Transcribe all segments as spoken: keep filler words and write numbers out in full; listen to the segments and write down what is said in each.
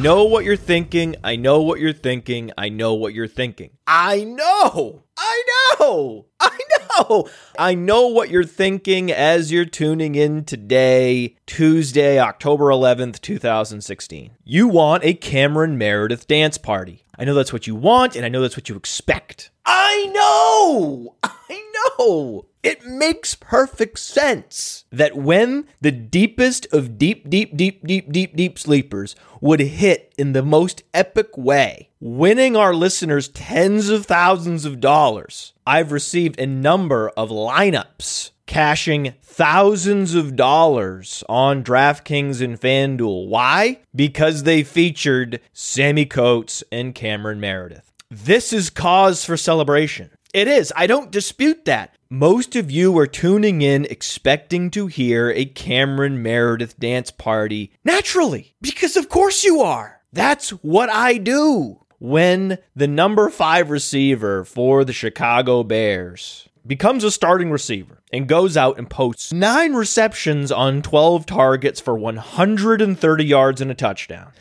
know what you're thinking. I know what you're thinking. I know what you're thinking. I know. I know. I know. I know what you're thinking as you're tuning in today, Tuesday, October eleventh, twenty sixteen. You want a Cameron Meredith dance party. I know that's what you want, and I know that's what you expect. I know. I know. It makes perfect sense that when the deepest of deep, deep, deep, deep, deep, deep sleepers would hit in the most epic way, winning our listeners tens of thousands of dollars, I've received a number of lineups cashing thousands of dollars on DraftKings and FanDuel. Why? Because they featured Sammy Coates and Cameron Meredith. This is cause for celebration. It is. I don't dispute that. Most of you are tuning in expecting to hear a Cameron Meredith dance party naturally, because of course you are. That's what I do. When the number five receiver for the Chicago Bears becomes a starting receiver and goes out and posts nine receptions on twelve targets for one hundred thirty yards and a touchdown.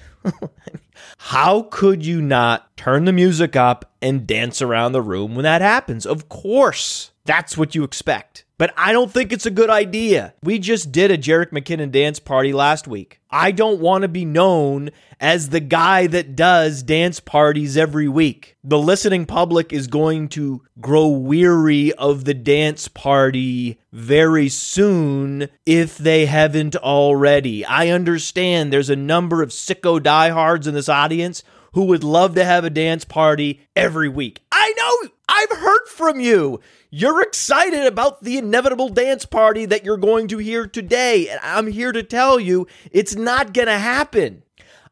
How could you not turn the music up and dance around the room when that happens? Of course, that's what you expect. But I don't think it's a good idea. We just did a Jerick McKinnon dance party last week. I don't want to be known as the guy that does dance parties every week. The listening public is going to grow weary of the dance party very soon if they haven't already. I understand there's a number of sicko diehards in this audience who would love to have a dance party every week. I know! I've heard from you. You're excited about the inevitable dance party that you're going to hear today. And I'm here to tell you, it's not going to happen.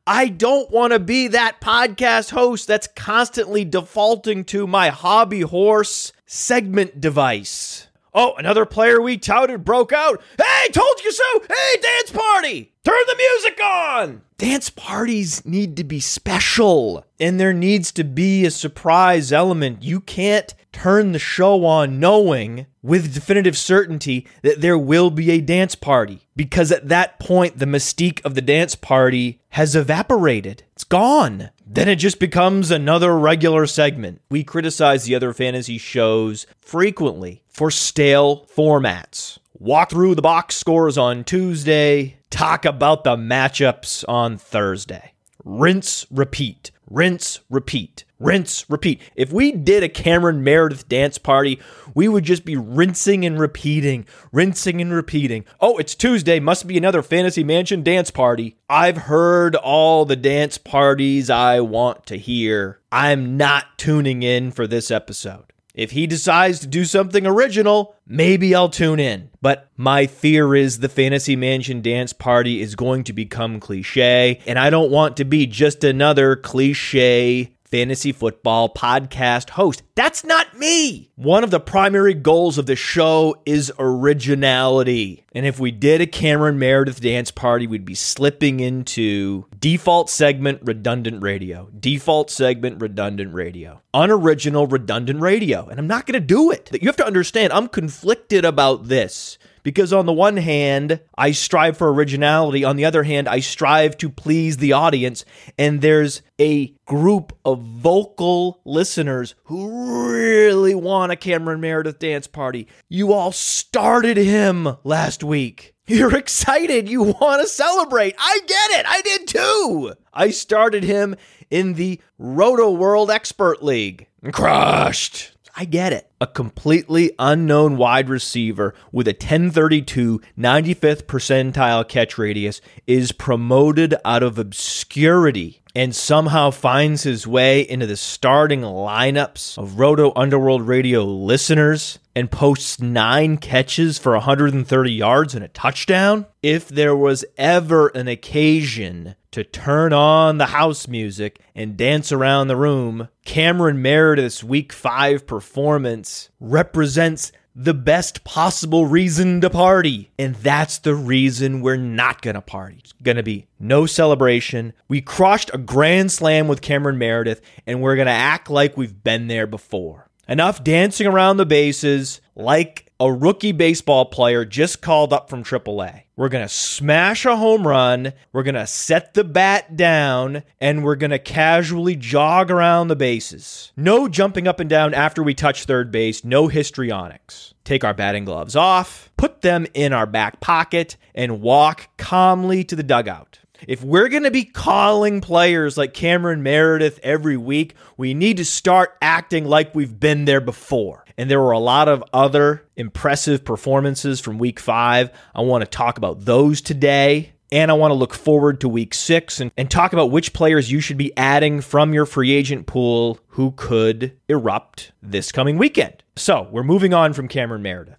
I don't want to be that podcast host that's constantly defaulting to my hobby horse segment device. Oh, another player we touted broke out. Hey, told you so. Hey, dance party. Turn the music on! Dance parties need to be special, and there needs to be a surprise element. You can't turn the show on knowing with definitive certainty that there will be a dance party, because at that point, the mystique of the dance party has evaporated. It's gone. Then it just becomes another regular segment. We criticize the other fantasy shows frequently for stale formats. Walk through the box scores on Tuesday. Talk about the matchups on Thursday. Rinse, repeat. Rinse, repeat. Rinse, repeat. If we did a Cameron Meredith dance party, we would just be rinsing and repeating. Rinsing and repeating. Oh, it's Tuesday. Must be another Fantasy Mansion dance party. I've heard all the dance parties I want to hear. I'm not tuning in for this episode. If he decides to do something original, maybe I'll tune in. But my fear is the Fantasy Mansion dance party is going to become cliche, and I don't want to be just another cliche fantasy football podcast host. That's not me. One of the primary goals of the show is originality. And if we did a Cameron Meredith dance party, we'd be slipping into default segment, redundant radio. Default segment, redundant radio. Unoriginal, redundant radio. And I'm not going to do it. You have to understand, I'm conflicted about this. Because on the one hand, I strive for originality. On the other hand, I strive to please the audience. And there's a group of vocal listeners who really want a Cameron Meredith dance party. You all started him last week. You're excited. You want to celebrate. I get it. I did too. I started him in the Roto World Expert League. Crushed. I get it. A completely unknown wide receiver with a ten thirty-two ninety-fifth percentile catch radius is promoted out of obscurity and somehow finds his way into the starting lineups of Roto Underworld Radio listeners and posts nine catches for one hundred thirty yards and a touchdown. If there was ever an occasion to turn on the house music and dance around the room, Cameron Meredith's Week five performance represents the best possible reason to party. And that's the reason we're not going to party. It's going to be no celebration. We crushed a grand slam with Cameron Meredith, and we're going to act like we've been there before. Enough dancing around the bases like a rookie baseball player just called up from triple A. We're going to smash a home run. We're going to set the bat down, and we're going to casually jog around the bases. No jumping up and down after we touch third base. No histrionics. Take our batting gloves off, put them in our back pocket, and walk calmly to the dugout. If we're going to be calling players like Cameron Meredith every week, we need to start acting like we've been there before. And there were a lot of other impressive performances from week five. I want to talk about those today. And I want to look forward to week six and, and talk about which players you should be adding from your free agent pool who could erupt this coming weekend. So we're moving on from Cameron Meredith.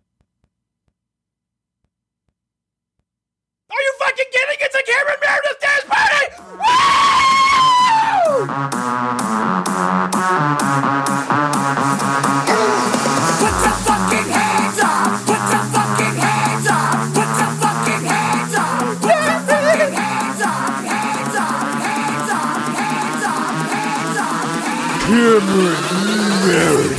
Are you fucking kidding? It's a Cameron Meredith dance party! Woo! Put your fucking hands up! Put your fucking hands up! Put your fucking hands up! Put your fucking hands up! Hands up! Hands up! Hands up! Hands up! Cameron Meredith! Cameron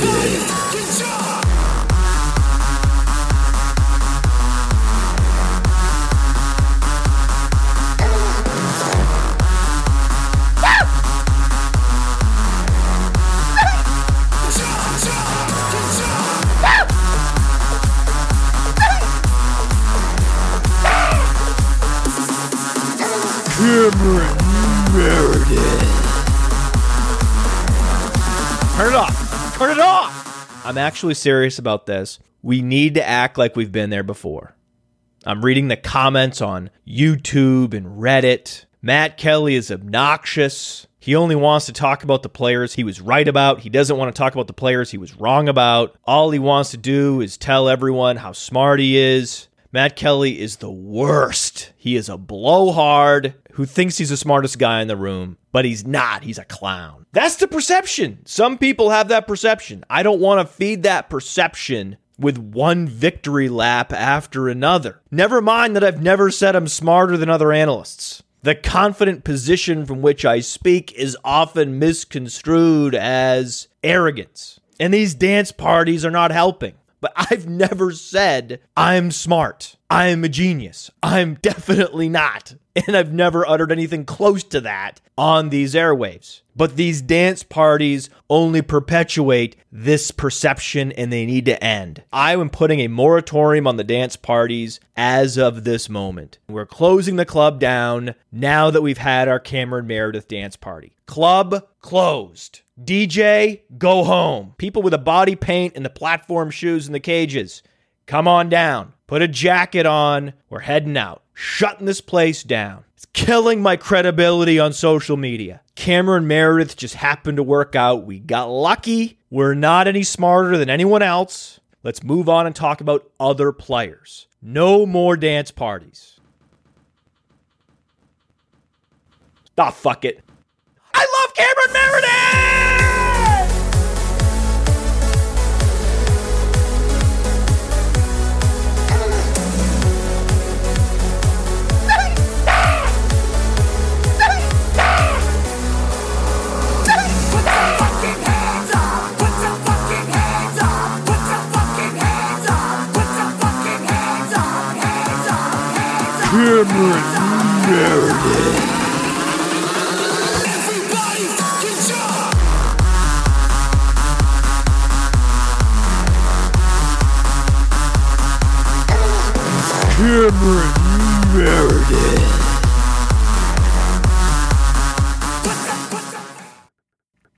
Meredith. Turn it off. Turn it off. I'm actually serious about this. We need to act like we've been there before. I'm reading the comments on YouTube and Reddit. Matt Kelly is obnoxious. He only wants to talk about the players he was right about. He doesn't want to talk about the players he was wrong about. All he wants to do is tell everyone how smart he is. Matt Kelly is the worst. He is a blowhard who thinks he's the smartest guy in the room, but he's not. He's a clown. That's the perception. Some people have that perception. I don't want to feed that perception with one victory lap after another. Never mind that I've never said I'm smarter than other analysts. The confident position from which I speak is often misconstrued as arrogance, and these dance parties are not helping. But I've never said, I'm smart, I'm a genius, I'm definitely not. And I've never uttered anything close to that on these airwaves. But these dance parties only perpetuate this perception, and they need to end. I am putting a moratorium on the dance parties as of this moment. We're closing the club down now that we've had our Cameron Meredith dance party. Club closed. D J, go home. People with the body paint and the platform shoes and the cages, come on down. Put a jacket on. We're heading out. Shutting this place down. It's killing my credibility on social media. Cameron Meredith just happened to work out. We got lucky. We're not any smarter than anyone else. Let's move on and talk about other players. No more dance parties. Ah, fuck it. I love Cameron Meredith! Cameron Meredith. Everybody fucking jump! Cameron Meredith.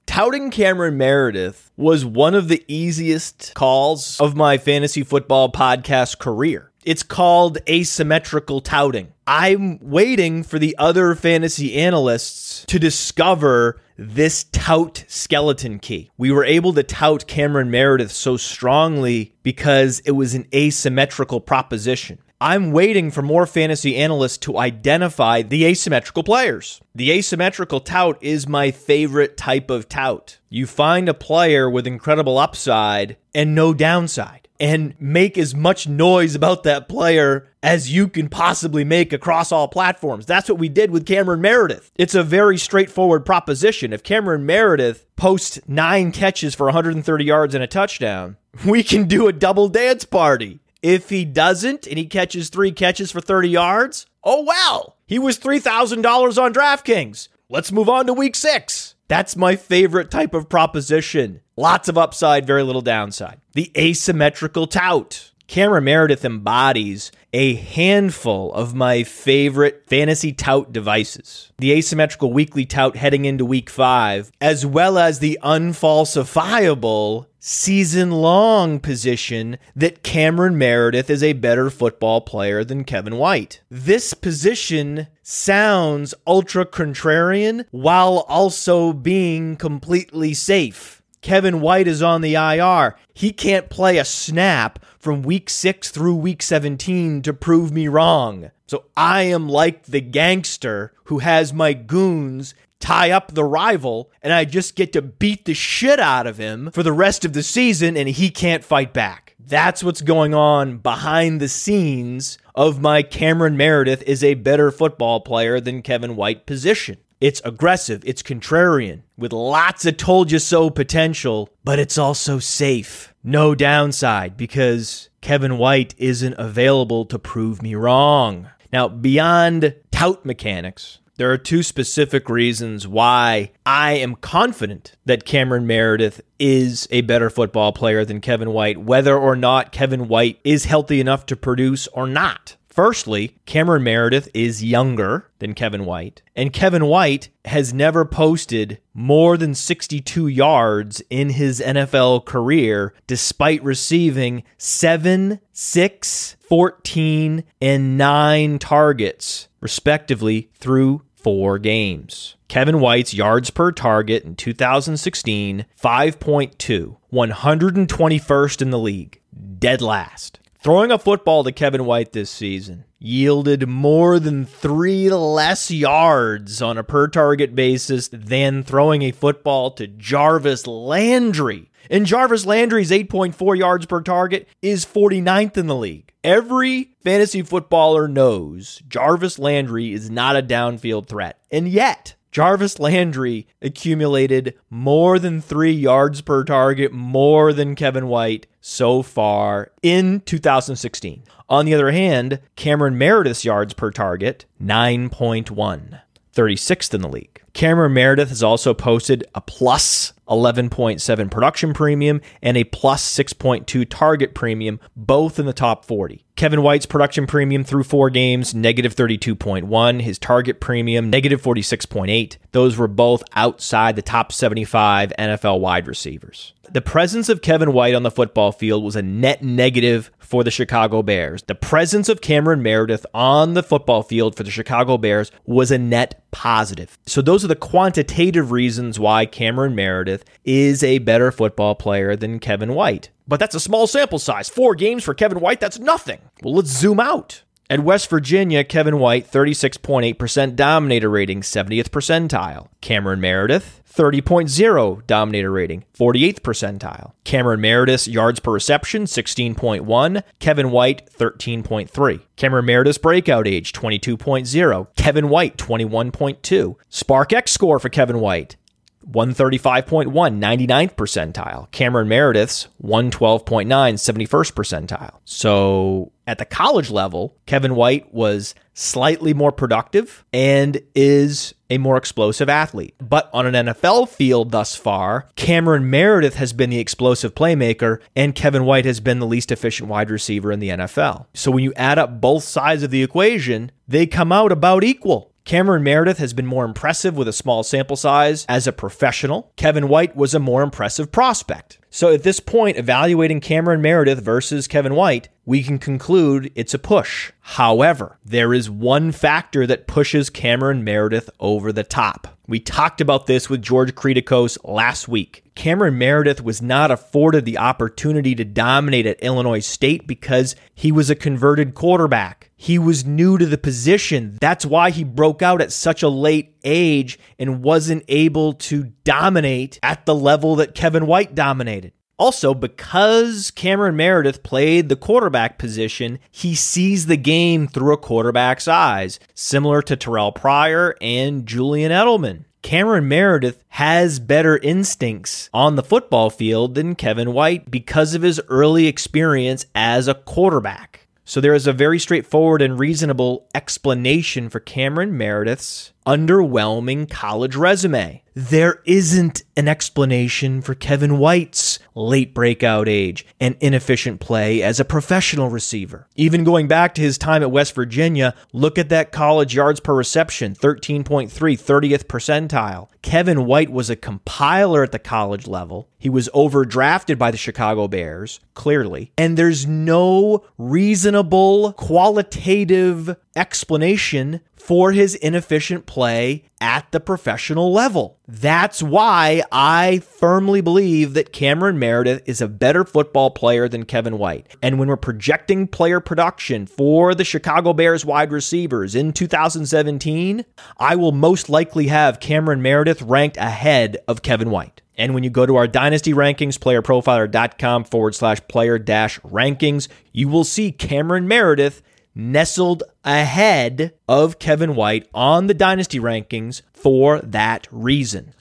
Touting Cameron Meredith was one of the easiest calls of my fantasy football podcast career. It's called asymmetrical touting. I'm waiting for the other fantasy analysts to discover this tout skeleton key. We were able to tout Cameron Meredith so strongly because it was an asymmetrical proposition. I'm waiting for more fantasy analysts to identify the asymmetrical players. The asymmetrical tout is my favorite type of tout. You find a player with incredible upside and no downside, and make as much noise about that player as you can possibly make across all platforms. That's what we did with Cameron Meredith. It's a very straightforward proposition. If Cameron Meredith posts nine catches for one hundred thirty yards and a touchdown, we can do a double dance party. If he doesn't and he catches three catches for thirty yards, oh well, he was three thousand dollars on DraftKings. Let's move on to week six. That's my favorite type of proposition. Lots of upside, very little downside. The asymmetrical tout. Cameron Meredith embodies a handful of my favorite fantasy tout devices. The asymmetrical weekly tout heading into week five, as well as the unfalsifiable season-long position that Cameron Meredith is a better football player than Kevin White. This position sounds ultra-contrarian while also being completely safe. Kevin White is on the I R. He can't play a snap from week six through week seventeen to prove me wrong. So I am like the gangster who has my goons tie up the rival, and I just get to beat the shit out of him for the rest of the season, and he can't fight back. That's what's going on behind the scenes of my Cameron Meredith is a better football player than Kevin White position. It's aggressive, it's contrarian, with lots of told-you-so potential, but it's also safe. No downside, because Kevin White isn't available to prove me wrong. Now, beyond tout mechanics, there are two specific reasons why I am confident that Cameron Meredith is a better football player than Kevin White, whether or not Kevin White is healthy enough to produce or not. Firstly, Cameron Meredith is younger than Kevin White, and Kevin White has never posted more than sixty-two yards in his N F L career, despite receiving seven, six, fourteen, and nine targets, respectively, through four games. Kevin White's yards per target in two thousand sixteen, five point two, one hundred twenty-first in the league, dead last. Throwing a football to Kevin White this season yielded more than three less yards on a per-target basis than throwing a football to Jarvis Landry. And Jarvis Landry's eight point four yards per target is forty-ninth in the league. Every fantasy footballer knows Jarvis Landry is not a downfield threat. And yet, Jarvis Landry accumulated more than three yards per target, more than Kevin White so far in two thousand sixteen. On the other hand, Cameron Meredith's yards per target, nine point one, thirty-sixth in the league. Cameron Meredith has also posted a plus eleven point seven production premium and a plus six point two target premium, both in the top forty. Kevin White's production premium through four games, negative thirty-two point one. His target premium, negative forty-six point eight. Those were both outside the top seventy-five N F L wide receivers. The presence of Kevin White on the football field was a net negative for the Chicago Bears. The presence of Cameron Meredith on the football field for the Chicago Bears was a net positive. So those are the quantitative reasons why Cameron Meredith is a better football player than Kevin White. But that's a small sample size. Four games for Kevin White, that's nothing. Well, let's zoom out. At West Virginia, Kevin White, thirty-six point eight percent dominator rating, seventieth percentile. Cameron Meredith, thirty point oh dominator rating, forty-eighth percentile. Cameron Meredith's yards per reception, sixteen point one. Kevin White, thirteen point three. Cameron Meredith's breakout age, twenty-two point oh. Kevin White, twenty-one point two. SparkX score for Kevin White, one thirty-five point one, ninety-ninth percentile. Cameron Meredith's one twelve point nine, seventy-first percentile. So at the college level, Kevin White was slightly more productive and is a more explosive athlete. But on an N F L field thus far, Cameron Meredith has been the explosive playmaker and Kevin White has been the least efficient wide receiver in the N F L. So when you add up both sides of the equation, they come out about equal. Cameron Meredith has been more impressive with a small sample size as a professional. Kevin White was a more impressive prospect. So at this point, evaluating Cameron Meredith versus Kevin White, we can conclude it's a push. However, there is one factor that pushes Cameron Meredith over the top. We talked about this with George Kritikos last week. Cameron Meredith was not afforded the opportunity to dominate at Illinois State because he was a converted quarterback. He was new to the position. That's why he broke out at such a late age and wasn't able to dominate at the level that Kevin White dominated. Also, because Cameron Meredith played the quarterback position, he sees the game through a quarterback's eyes, similar to Terrell Pryor and Julian Edelman. Cameron Meredith has better instincts on the football field than Kevin White because of his early experience as a quarterback. So there is a very straightforward and reasonable explanation for Cameron Meredith's underwhelming college resume. There isn't an explanation for Kevin White's late breakout age and inefficient play as a professional receiver. Even going back to his time at West Virginia, look at that college yards per reception, thirteen point three, thirtieth percentile. Kevin White was a compiler at the college level. He was overdrafted by the Chicago Bears, clearly. And there's no reasonable, qualitative explanation for his inefficient play at the professional level. That's why I firmly believe that Cameron Meredith is a better football player than Kevin White. And when we're projecting player production for the Chicago Bears wide receivers in two thousand seventeen, I will most likely have Cameron Meredith ranked ahead of Kevin White. And when you go to our dynasty rankings, player profiler dot com forward slash player dash rankings, you will see Cameron Meredith nestled ahead of Kevin White on the dynasty rankings for that reason.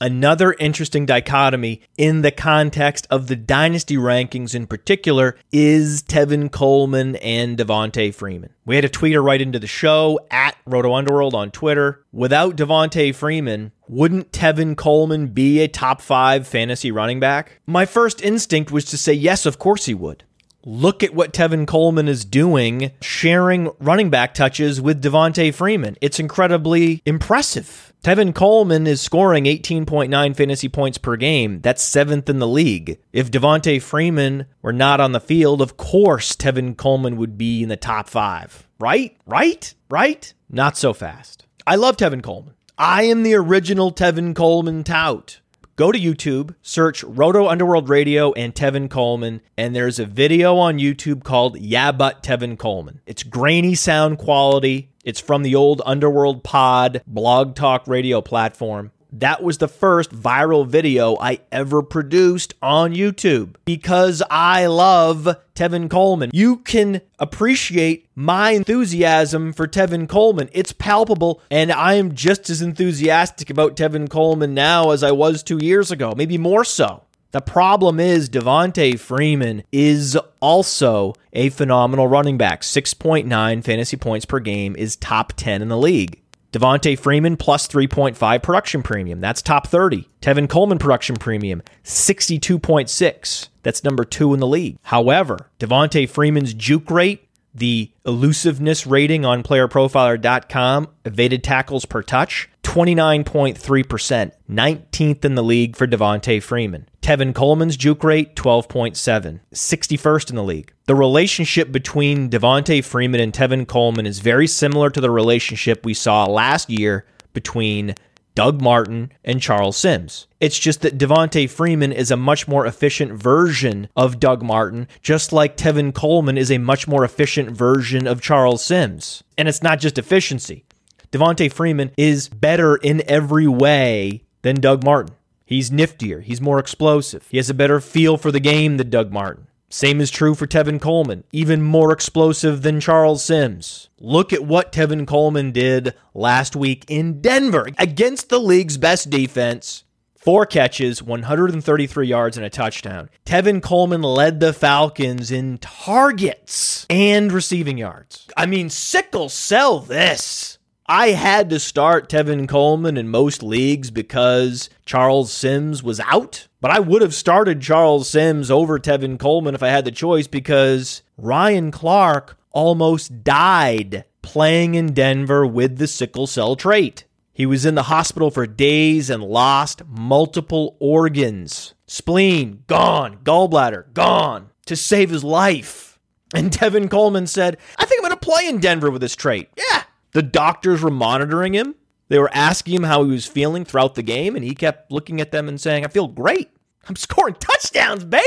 Another interesting dichotomy in the context of the dynasty rankings in particular is Tevin Coleman and Devontae Freeman. We had a tweeter right into the show at Roto Underworld on Twitter. Without Devontae Freeman, wouldn't Tevin Coleman be a top five fantasy running back? My first instinct was to say, yes, of course he would. Look at what Tevin Coleman is doing, sharing running back touches with Devontae Freeman. It's incredibly impressive. Tevin Coleman is scoring eighteen point nine fantasy points per game. That's seventh in the league. If Devontae Freeman were not on the field, of course Tevin Coleman would be in the top five. Right? Right? Right? Not so fast. I love Tevin Coleman. I am the original Tevin Coleman tout. Go to YouTube, search Roto Underworld Radio and Tevin Coleman, and there's a video on YouTube called Yeah But Tevin Coleman. It's grainy sound quality. It's from the old Underworld Pod blog talk radio platform. That was the first viral video I ever produced on YouTube because I love Tevin Coleman. You can appreciate my enthusiasm for Tevin Coleman. It's palpable, and I am just as enthusiastic about Tevin Coleman now as I was two years ago, maybe more so. The problem is Devontae Freeman is also a phenomenal running back. six point nine fantasy points per game is top ten in the league. Devontae Freeman plus three point five production premium. That's top thirty. Tevin Coleman production premium, sixty-two point six. That's number two in the league. However, Devontae Freeman's juke rate, the elusiveness rating on player profiler dot com, evaded tackles per touch, twenty-nine point three percent, nineteenth in the league for Devontae Freeman. Tevin Coleman's juke rate, twelve point seven, sixty-first in the league. The relationship between Devontae Freeman and Tevin Coleman is very similar to the relationship we saw last year between Doug Martin and Charles Sims. It's just that Devontae Freeman is a much more efficient version of Doug Martin, just like Tevin Coleman is a much more efficient version of Charles Sims. And it's not just efficiency. Devontae Freeman is better in every way than Doug Martin. He's niftier. He's more explosive. He has a better feel for the game than Doug Martin. Same is true for Tevin Coleman, even more explosive than Charles Sims. Look at what Tevin Coleman did last week in Denver against the league's best defense. Four catches, one hundred thirty-three yards, and a touchdown. Tevin Coleman led the Falcons in targets and receiving yards. I mean, sickle sell this. I had to start Tevin Coleman in most leagues because Charles Sims was out, but I would have started Charles Sims over Tevin Coleman if I had the choice because Ryan Clark almost died playing in Denver with the sickle cell trait. He was in the hospital for days and lost multiple organs. Spleen, gone. Gallbladder, gone. To save his life. And Tevin Coleman said, I think I'm going to play in Denver with this trait. Yeah. The doctors were monitoring him. They were asking him how he was feeling throughout the game, and he kept looking at them and saying, I feel great. I'm scoring touchdowns, baby.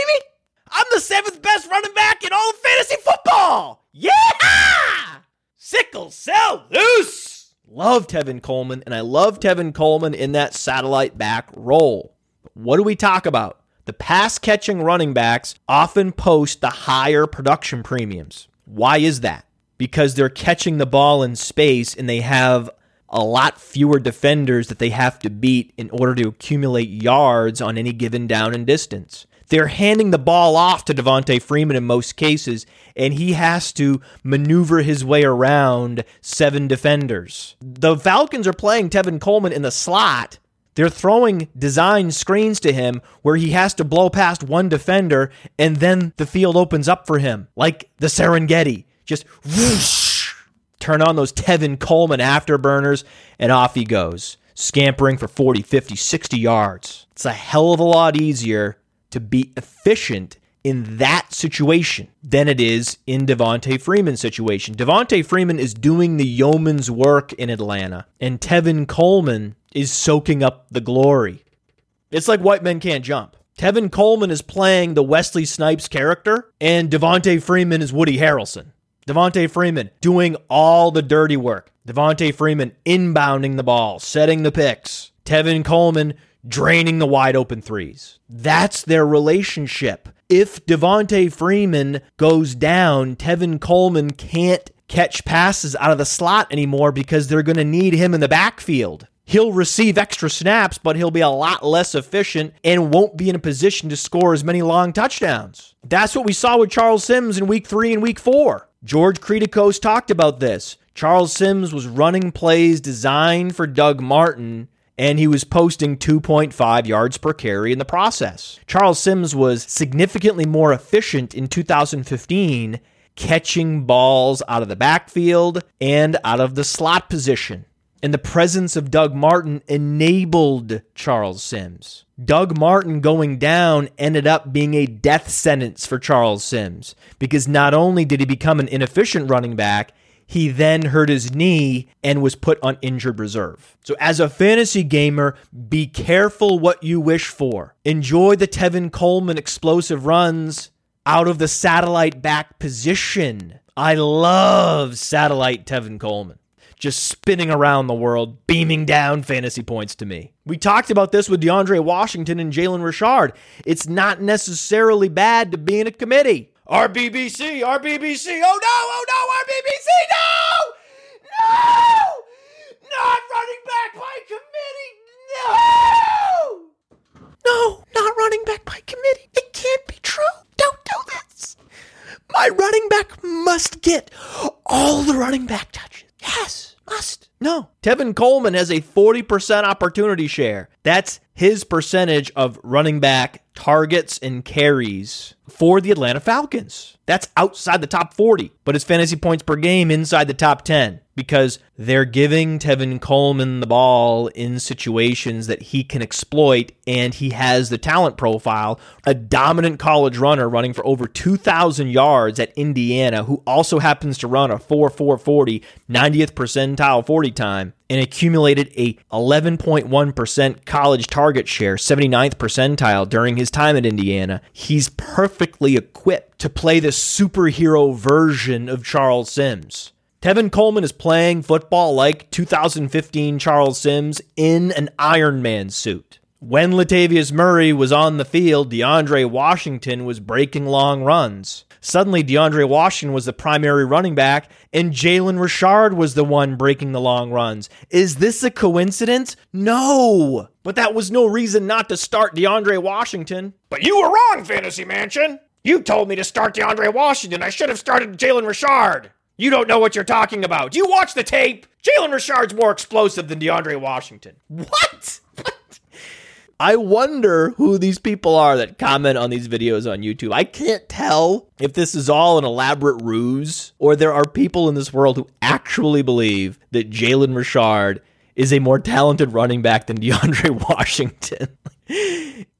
I'm the seventh best running back in all of fantasy football. Yeah! Sickle cell loose. Love Tevin Coleman, and I love Tevin Coleman in that satellite back role. But what do we talk about? The pass-catching running backs often post the higher production premiums. Why is that? Because they're catching the ball in space and they have a lot fewer defenders that they have to beat in order to accumulate yards on any given down and distance. They're handing the ball off to Devontae Freeman in most cases, and he has to maneuver his way around seven defenders. The Falcons are playing Tevin Coleman in the slot. They're throwing design screens to him where he has to blow past one defender, and then the field opens up for him, like the Serengeti. Just whoosh, turn on those Tevin Coleman afterburners, and off he goes, scampering for forty, fifty, sixty yards. It's a hell of a lot easier to be efficient in that situation than it is in Devontae Freeman's situation. Devontae Freeman is doing the yeoman's work in Atlanta, and Tevin Coleman is soaking up the glory. It's like White Men Can't Jump. Tevin Coleman is playing the Wesley Snipes character, and Devontae Freeman is Woody Harrelson. Devontae Freeman doing all the dirty work. Devontae Freeman inbounding the ball, setting the picks. Tevin Coleman draining the wide open threes. That's their relationship. If Devontae Freeman goes down, Tevin Coleman can't catch passes out of the slot anymore because they're going to need him in the backfield. He'll receive extra snaps, but he'll be a lot less efficient and won't be in a position to score as many long touchdowns. That's what we saw with Charles Sims in week three and week four. George Kritikos talked about this. Charles Sims was running plays designed for Doug Martin, and he was posting two point five yards per carry in the process. Charles Sims was significantly more efficient in two thousand fifteen, catching balls out of the backfield and out of the slot position. And the presence of Doug Martin enabled Charles Sims. Doug Martin going down ended up being a death sentence for Charles Sims, because not only did he become an inefficient running back, he then hurt his knee and was put on injured reserve. So as a fantasy gamer, be careful what you wish for. Enjoy the Tevin Coleman explosive runs out of the satellite back position. I love satellite Tevin Coleman. Just spinning around the world, beaming down fantasy points to me. We talked about this with DeAndre Washington and Jalen Richard. It's not necessarily bad to be in a committee. R B B C, R B B C, oh no, oh no, R B B C, no! No! Not running back by committee, no! No, not running back by committee. It can't be true. Don't do this. My running back must get all the running back touches. Yes, must. No. Tevin Coleman has a forty percent opportunity share. That's his percentage of running back targets and carries for the Atlanta Falcons. That's outside the top forty, but his fantasy points per game inside the top ten, because they're giving Tevin Coleman the ball in situations that he can exploit, and he has the talent profile. A dominant college runner running for over two thousand yards at Indiana, who also happens to run a four four forty, ninetieth percentile forty time, and accumulated a eleven point one percent college target share, seventy-ninth percentile during his time at Indiana. He's perfectly equipped to play the superhero version of Charles Sims. Tevin Coleman is playing football like two thousand fifteen Charles Sims in an Iron Man suit. When Latavius Murray was on the field, DeAndre Washington was breaking long runs. Suddenly, DeAndre Washington was the primary running back, and Jalen Richard was the one breaking the long runs. Is this a coincidence? No! But that was no reason not to start DeAndre Washington. But you were wrong, Fantasy Mansion! You told me to start DeAndre Washington. I should have started Jalen Richard! You don't know what you're talking about. You watch the tape. Jalen Richard's more explosive than DeAndre Washington. What? What? I wonder who these people are that comment on these videos on YouTube. I can't tell if this is all an elaborate ruse or there are people in this world who actually believe that Jalen Richard is a more talented running back than DeAndre Washington.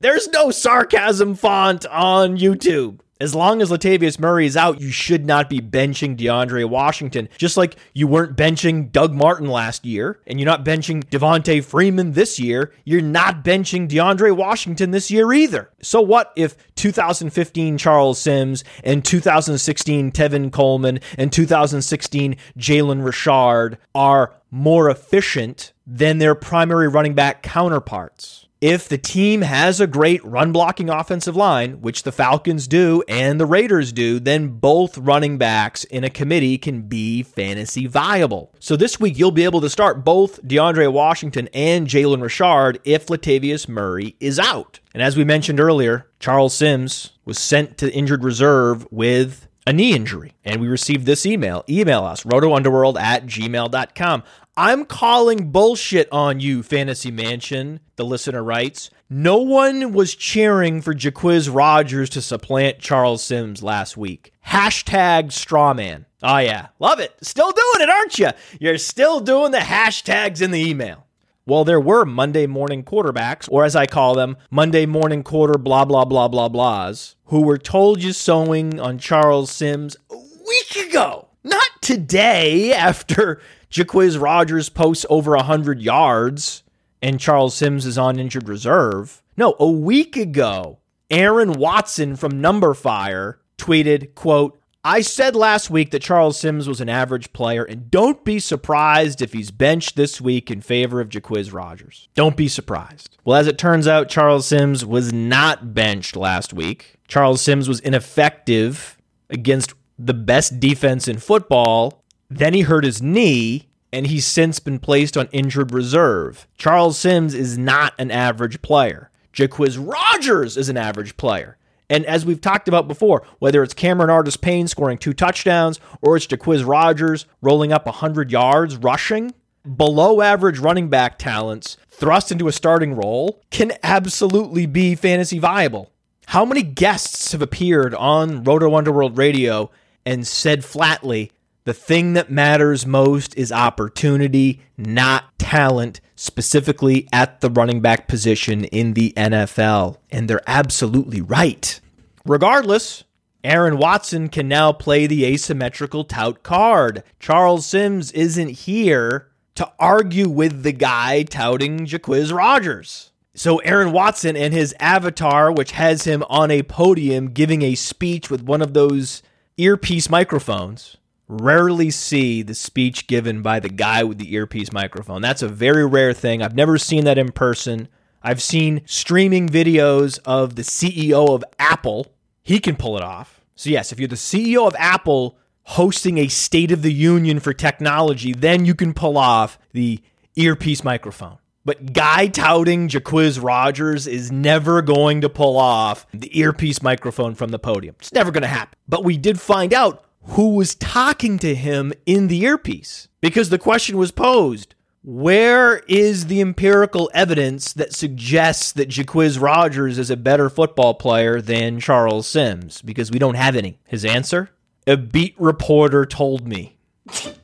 There's no sarcasm font on YouTube. As long as Latavius Murray is out, you should not be benching DeAndre Washington, just like you weren't benching Doug Martin last year, and you're not benching Devontae Freeman this year. You're not benching DeAndre Washington this year either. So what if two thousand fifteen Charles Sims and two thousand sixteen Tevin Coleman and two thousand sixteen Jalen Richard are more efficient than their primary running back counterparts? if the team has a great run-blocking offensive line, which the Falcons do and the Raiders do, then both running backs in a committee can be fantasy viable. So this week, you'll be able to start both DeAndre Washington and Jalen Richard if Latavius Murray is out. And as we mentioned earlier, Charles Sims was sent to injured reserve with a knee injury. And we received this email. Email us, roto underworld at gmail dot com. I'm calling bullshit on you, Fantasy Mansion, the listener writes. No one was cheering for Jacquizz Rodgers to supplant Charles Sims last week. Hashtag strawman. Oh yeah, love it. Still doing it, aren't you? You're still doing the hashtags in the email. Well, there were Monday morning quarterbacks, or as I call them, Monday morning quarter blah, blah, blah, blah, blahs, who were told you sowing on Charles Sims a week ago. Not today after Jacquizz Rodgers posts over one hundred yards and Charles Sims is on injured reserve. No, a week ago, Aaron Watson from Numberphire tweeted, quote, I said last week that Charles Sims was an average player, and don't be surprised if he's benched this week in favor of Jacquizz Rodgers. Don't be surprised. Well, as it turns out, Charles Sims was not benched last week. Charles Sims was ineffective against the best defense in football. Then he hurt his knee, and he's since been placed on injured reserve. Charles Sims is not an average player. Jacquizz Rodgers is an average player. And as we've talked about before, whether it's Cameron Artis Payne scoring two touchdowns, or it's Jacquizz Rodgers rolling up one hundred yards rushing, below average running back talents thrust into a starting role can absolutely be fantasy viable. How many guests have appeared on Roto Underworld Radio and said flatly, the thing that matters most is opportunity, not talent, specifically at the running back position in the N F L. And they're absolutely right. Regardless, Aaron Watson can now play the asymmetrical tout card. Charles Sims isn't here to argue with the guy touting Jacquizz Rodgers. So Aaron Watson and his avatar, which has him on a podium giving a speech with one of those earpiece microphones, rarely see the speech given by the guy with the earpiece microphone. That's a very rare thing. I've never seen that in person. I've seen streaming videos of the C E O of Apple. He can pull it off. So yes, if you're the C E O of Apple hosting a State of the Union for technology, then you can pull off the earpiece microphone. But guy touting Jacquizz Rodgers is never going to pull off the earpiece microphone from the podium. It's never going to happen. But we did find out who was talking to him in the earpiece, because the question was posed, where is the empirical evidence that suggests that Jacquizz Rodgers is a better football player than Charles Sims? Because we don't have any. His answer? A beat reporter told me. That's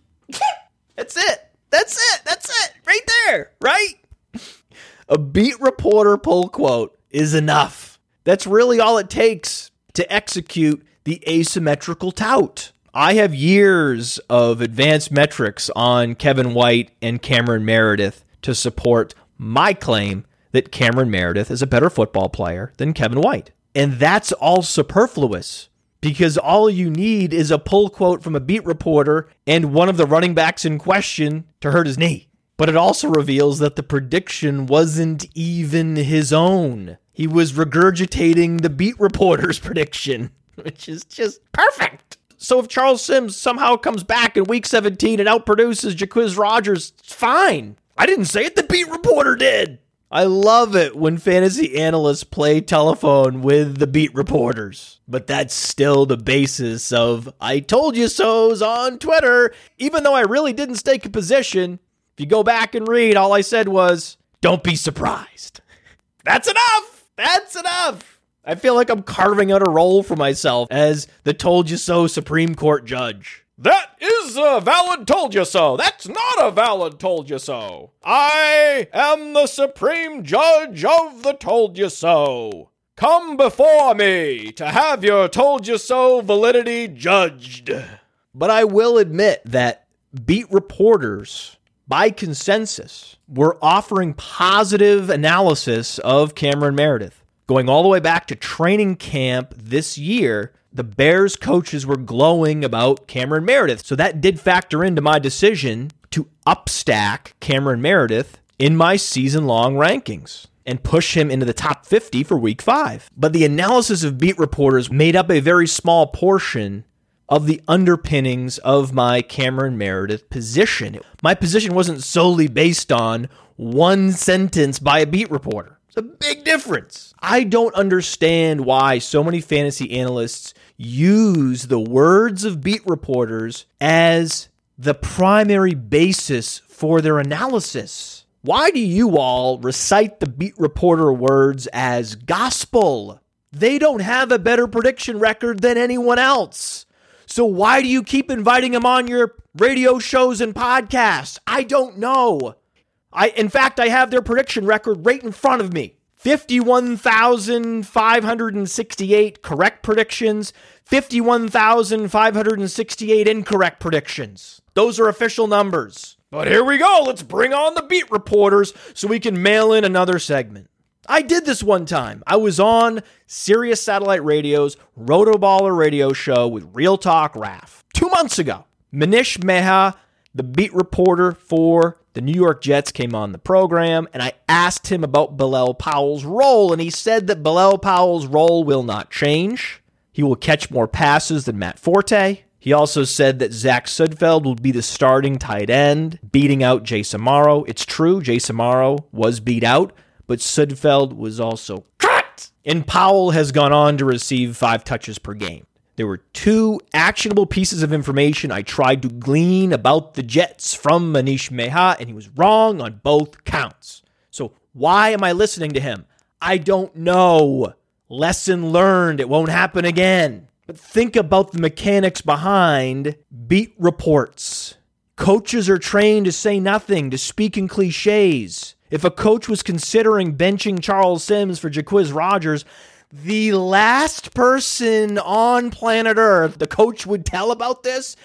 it. That's it. That's it. Right there. Right? A beat reporter pull quote is enough. That's really all it takes to execute the asymmetrical tout. I have years of advanced metrics on Kevin White and Cameron Meredith to support my claim that Cameron Meredith is a better football player than Kevin White. And that's all superfluous, because all you need is a pull quote from a beat reporter and one of the running backs in question to hurt his knee. But it also reveals that the prediction wasn't even his own. He was regurgitating the beat reporter's prediction, which is just perfect. So if Charles Sims somehow comes back in week seventeen and outproduces Jacquizz Rodgers, it's fine. I didn't say it, the beat reporter did. I love it when fantasy analysts play telephone with the beat reporters, but that's still the basis of I told you so's on Twitter, even though I really didn't stake a position. If you go back and read, all I said was, don't be surprised. That's enough. That's enough. I feel like I'm carving out a role for myself as the told-you-so Supreme Court judge. That is a valid told-you-so. That's not a valid told-you-so. I am the Supreme Judge of the told-you-so. Come before me to have your told-you-so validity judged. But I will admit that beat reporters, by consensus, were offering positive analysis of Cameron Meredith. Going all the way back to training camp this year, the Bears coaches were glowing about Cameron Meredith. So that did factor into my decision to upstack Cameron Meredith in my season-long rankings. and push him into the top fifty for week five. But the analysis of beat reporters made up a very small portion of the underpinnings of my Cameron Meredith position. My position wasn't solely based on one sentence by a beat reporter. It's a big difference. I don't understand why so many fantasy analysts use the words of beat reporters as the primary basis for their analysis. Why do you all recite the beat reporter words as gospel? They don't have a better prediction record than anyone else. So why do you keep inviting them on your radio shows and podcasts? I don't know. I, in fact, I have their prediction record right in front of me. fifty-one thousand five hundred sixty-eight correct predictions, fifty-one thousand five hundred sixty-eight incorrect predictions. Those are official numbers. But here we go. Let's bring on the beat reporters so we can mail in another segment. I did this one time. I was on Sirius Satellite Radio's Rotoballer radio show with Real Talk Raf two months ago. Manish Mehta, the beat reporter for the New York Jets, came on the program, and I asked him about Bilal Powell's role, and he said that Bilal Powell's role will not change. He will catch more passes than Matt Forte. He also said that Zach Sudfeld will be the starting tight end, beating out Jay Samaro. It's true, Jay Samaro was beat out, but Sudfeld was also cut. And Powell has gone on to receive five touches per game. There were two actionable pieces of information I tried to glean about the Jets from Manish Mehta, and he was wrong on both counts. So why am I listening to him? I don't know. Lesson learned. It won't happen again. But think about the mechanics behind beat reports. Coaches are trained to say nothing, to speak in cliches. If a coach was considering benching Charles Sims for Jacquizz Rodgers, the last person on planet Earth the coach would tell about this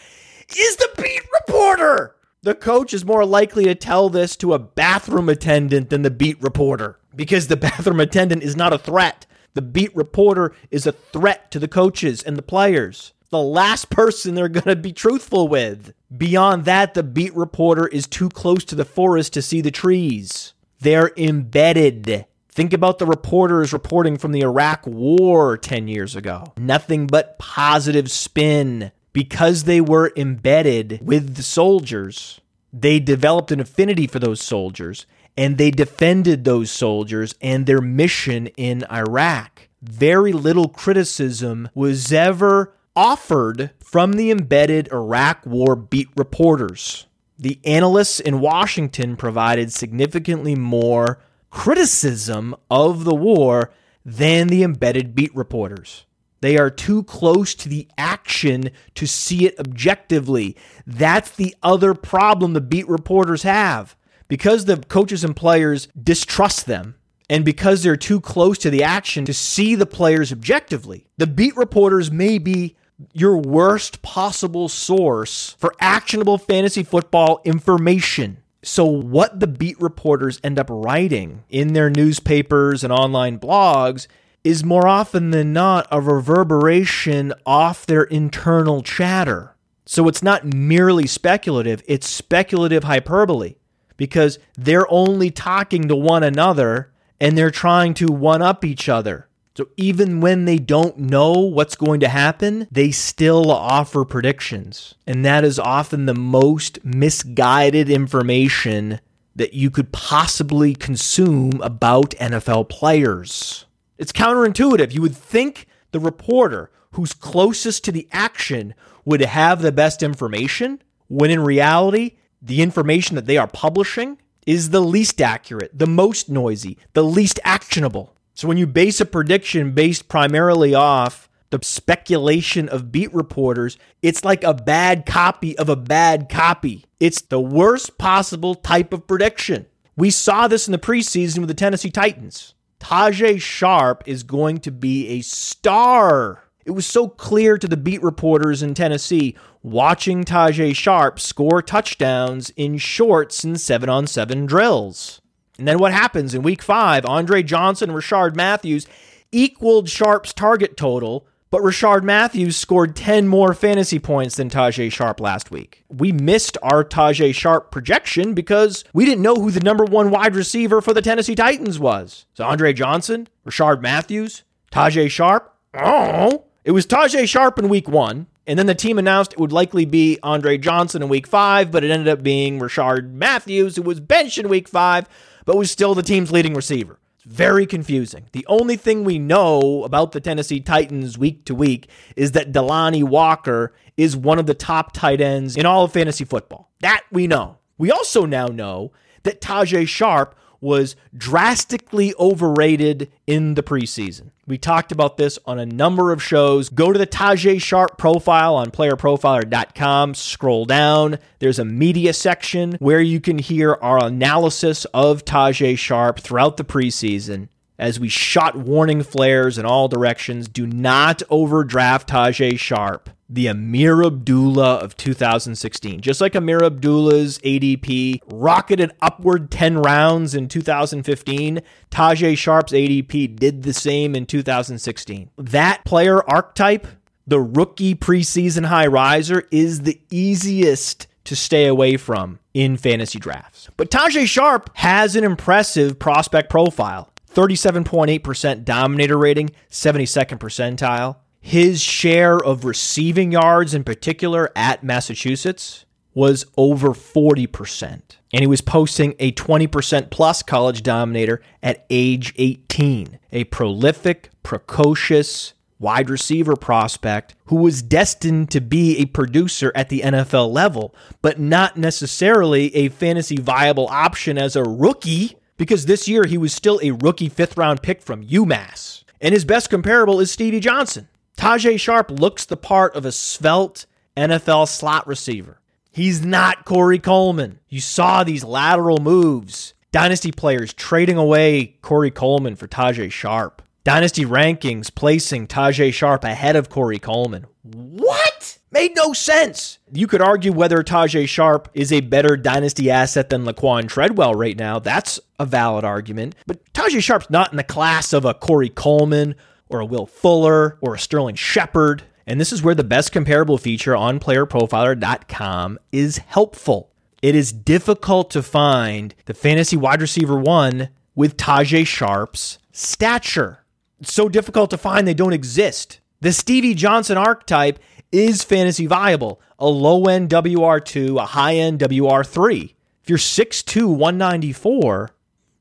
is the beat reporter. The coach is more likely to tell this to a bathroom attendant than the beat reporter, because the bathroom attendant is not a threat. The beat reporter is a threat to the coaches and the players. The last person they're going to be truthful with. Beyond that, the beat reporter is too close to the forest to see the trees. They're embedded. Think about the reporters reporting from the Iraq War ten years ago. Nothing but positive spin. Because they were embedded with the soldiers, they developed an affinity for those soldiers, and they defended those soldiers and their mission in Iraq. Very little criticism was ever offered from the embedded Iraq War beat reporters. The analysts in Washington provided significantly more criticism of the war than the embedded beat reporters. They are too close to the action to see it objectively. That's the other problem the beat reporters have. Because the coaches and players distrust them, and because they're too close to the action to see the players objectively, the beat reporters may be your worst possible source for actionable fantasy football information. So what the beat reporters end up writing in their newspapers and online blogs is more often than not a reverberation off their internal chatter. So it's not merely speculative, it's speculative hyperbole, because they're only talking to one another and they're trying to one-up each other. So even when they don't know what's going to happen, they still offer predictions. And that is often the most misguided information that you could possibly consume about N F L players. It's counterintuitive. You would think the reporter who's closest to the action would have the best information, when in reality, the information that they are publishing is the least accurate, the most noisy, the least actionable. So when you base a prediction based primarily off the speculation of beat reporters, it's like a bad copy of a bad copy. It's the worst possible type of prediction. We saw this in the preseason with the Tennessee Titans. Tajaé Sharpe is going to be a star. It was so clear to the beat reporters in Tennessee watching Tajaé Sharpe score touchdowns in shorts and seven-on-seven drills. And then what happens in week five? Andre Johnson and Rishard Matthews equaled Sharpe's target total, But Rishard Matthews scored ten more fantasy points than Tajaé Sharpe last week. We missed our Tajaé Sharpe projection because we didn't know who the number one wide receiver for the Tennessee Titans was. So Andre Johnson, Rishard Matthews, Tajaé Sharpe. Oh, it was Tajaé Sharpe in week one. And then the team announced it would likely be Andre Johnson in week five, but it ended up being Rishard Matthews, who was benched in week five, but was still the team's leading receiver. It's very confusing. The only thing we know about the Tennessee Titans week to week is that Delanie Walker is one of the top tight ends in all of fantasy football. That we know. We also now know that Tajaé Sharpe was drastically overrated in the preseason. We talked about this on a number of shows. Go to the Tajaé Sharpe profile on player profiler dot com. Scroll down. There's a media section where you can hear our analysis of Tajaé Sharpe throughout the preseason as we shot warning flares in all directions. Do not overdraft Tajaé Sharpe, the Amir Abdullah of two thousand sixteen. Just like Amir Abdullah's A D P rocketed upward ten rounds in two thousand fifteen, Tajaé Sharpe's A D P did the same in two thousand sixteen. That player archetype, the rookie preseason high riser, is the easiest to stay away from in fantasy drafts. But Tajaé Sharpe has an impressive prospect profile. thirty-seven point eight percent dominator rating, seventy-second percentile. His share of receiving yards in particular at Massachusetts was over forty percent. And he was posting a twenty percent plus college dominator at age eighteen. A prolific, precocious wide receiver prospect who was destined to be a producer at the N F L level, but not necessarily a fantasy viable option as a rookie, because this year he was still a rookie fifth round pick from UMass. And his best comparable is Stevie Johnson. Tajaé Sharpe looks the part of a svelte N F L slot receiver. He's not Corey Coleman. You saw these lateral moves. Dynasty players trading away Corey Coleman for Tajaé Sharpe. Dynasty rankings placing Tajaé Sharpe ahead of Corey Coleman. What? Made no sense. You could argue whether Tajaé Sharpe is a better dynasty asset than Laquan Treadwell right now. That's a valid argument. But Tajaé Sharpe's not in the class of a Corey Coleman or a Will Fuller, or a Sterling Shepard. And this is where the best comparable feature on player profiler dot com is helpful. It is difficult to find the fantasy wide receiver one with Tajaé Sharpe's stature. It's so difficult to find they don't exist. The Stevie Johnson archetype is fantasy viable. A low-end W R two, a high-end W R three. If you're six two, one ninety-four...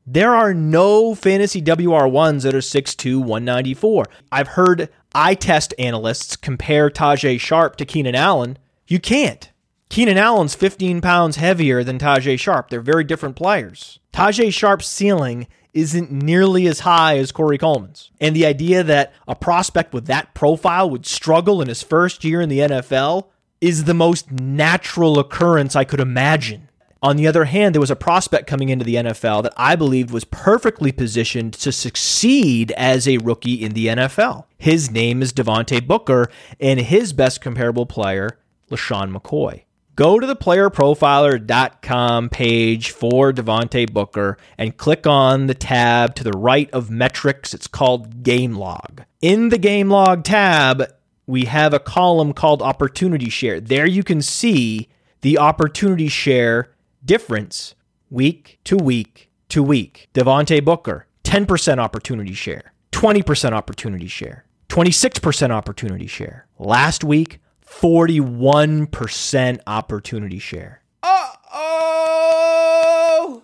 there are no fantasy W R ones that are six two, one ninety-four. I've heard eye test analysts compare Tajaé Sharpe to Keenan Allen. You can't. Keenan Allen's fifteen pounds heavier than Tajaé Sharpe. They're very different players. Tajaé Sharpe's ceiling isn't nearly as high as Corey Coleman's. And the idea that a prospect with that profile would struggle in his first year in the N F L is the most natural occurrence I could imagine. On the other hand, there was a prospect coming into the N F L that I believed was perfectly positioned to succeed as a rookie in the N F L. His name is Devontae Booker, and his best comparable player, LaShawn McCoy. Go to the player profiler dot com page for Devontae Booker and click on the tab to the right of metrics. It's called Game Log. In the Game Log tab, we have a column called Opportunity Share. There you can see the Opportunity Share difference week to week to week. Devontae Booker, ten percent opportunity share, twenty percent opportunity share, twenty-six percent opportunity share. Last week, forty-one percent opportunity share. Uh-oh!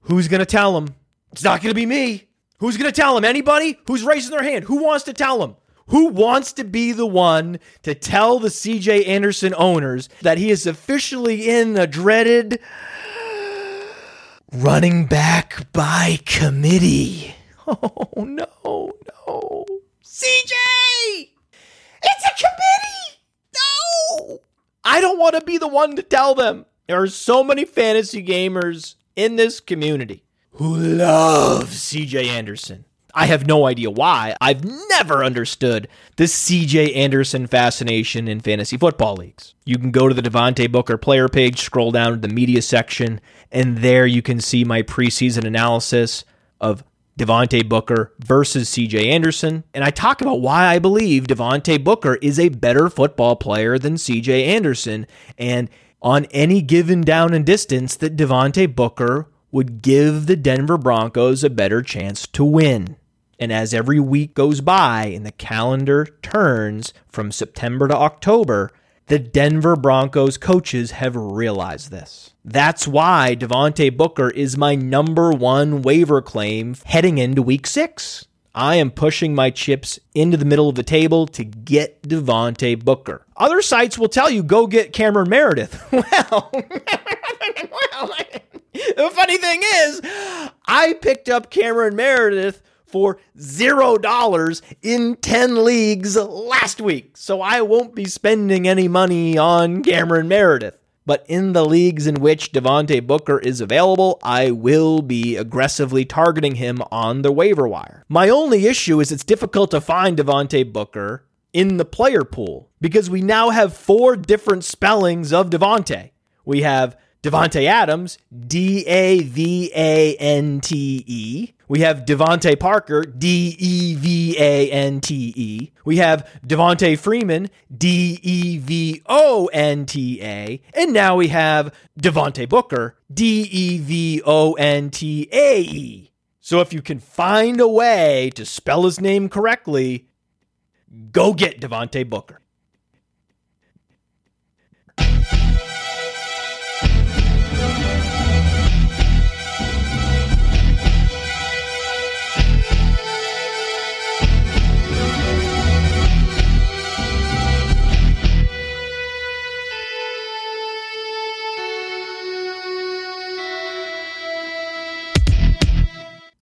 Who's going to tell him? It's not going to be me. Who's going to tell him? Anybody? Who's raising their hand? Who wants to tell him? Who wants to be the one to tell the C J Anderson owners that he is officially in the dreaded running back by committee? Oh, no, no. C J! It's a committee! No! I don't want to be the one to tell them. There are so many fantasy gamers in this community who love C J Anderson. I have no idea why. I've never understood the C J Anderson fascination in fantasy football leagues. You can go to the Devontae Booker player page, scroll down to the media section, and there you can see my preseason analysis of Devontae Booker versus C J Anderson. And I talk about why I believe Devontae Booker is a better football player than C J Anderson. And on any given down and distance, that Devontae Booker would give the Denver Broncos a better chance to win. And as every week goes by and the calendar turns from September to October, the Denver Broncos coaches have realized this. That's why Devontae Booker is my number one waiver claim heading into week six. I am pushing my chips into the middle of the table to get Devontae Booker. Other sites will tell you, go get Cameron Meredith. Well, the funny thing is, I picked up Cameron Meredith for zero dollars in ten leagues last week. So I won't be spending any money on Cameron Meredith. But in the leagues in which Devontae Booker is available, I will be aggressively targeting him on the waiver wire. My only issue is it's difficult to find Devontae Booker in the player pool because we now have four different spellings of Devontae. We have Devontae Adams, D A V A N T E. We have Devontae Parker, D E V A N T E. We have Devontae Freeman, D E V O N T A. And now we have Devontae Booker, D E V O N T A E. So if you can find a way to spell his name correctly, go get Devontae Booker.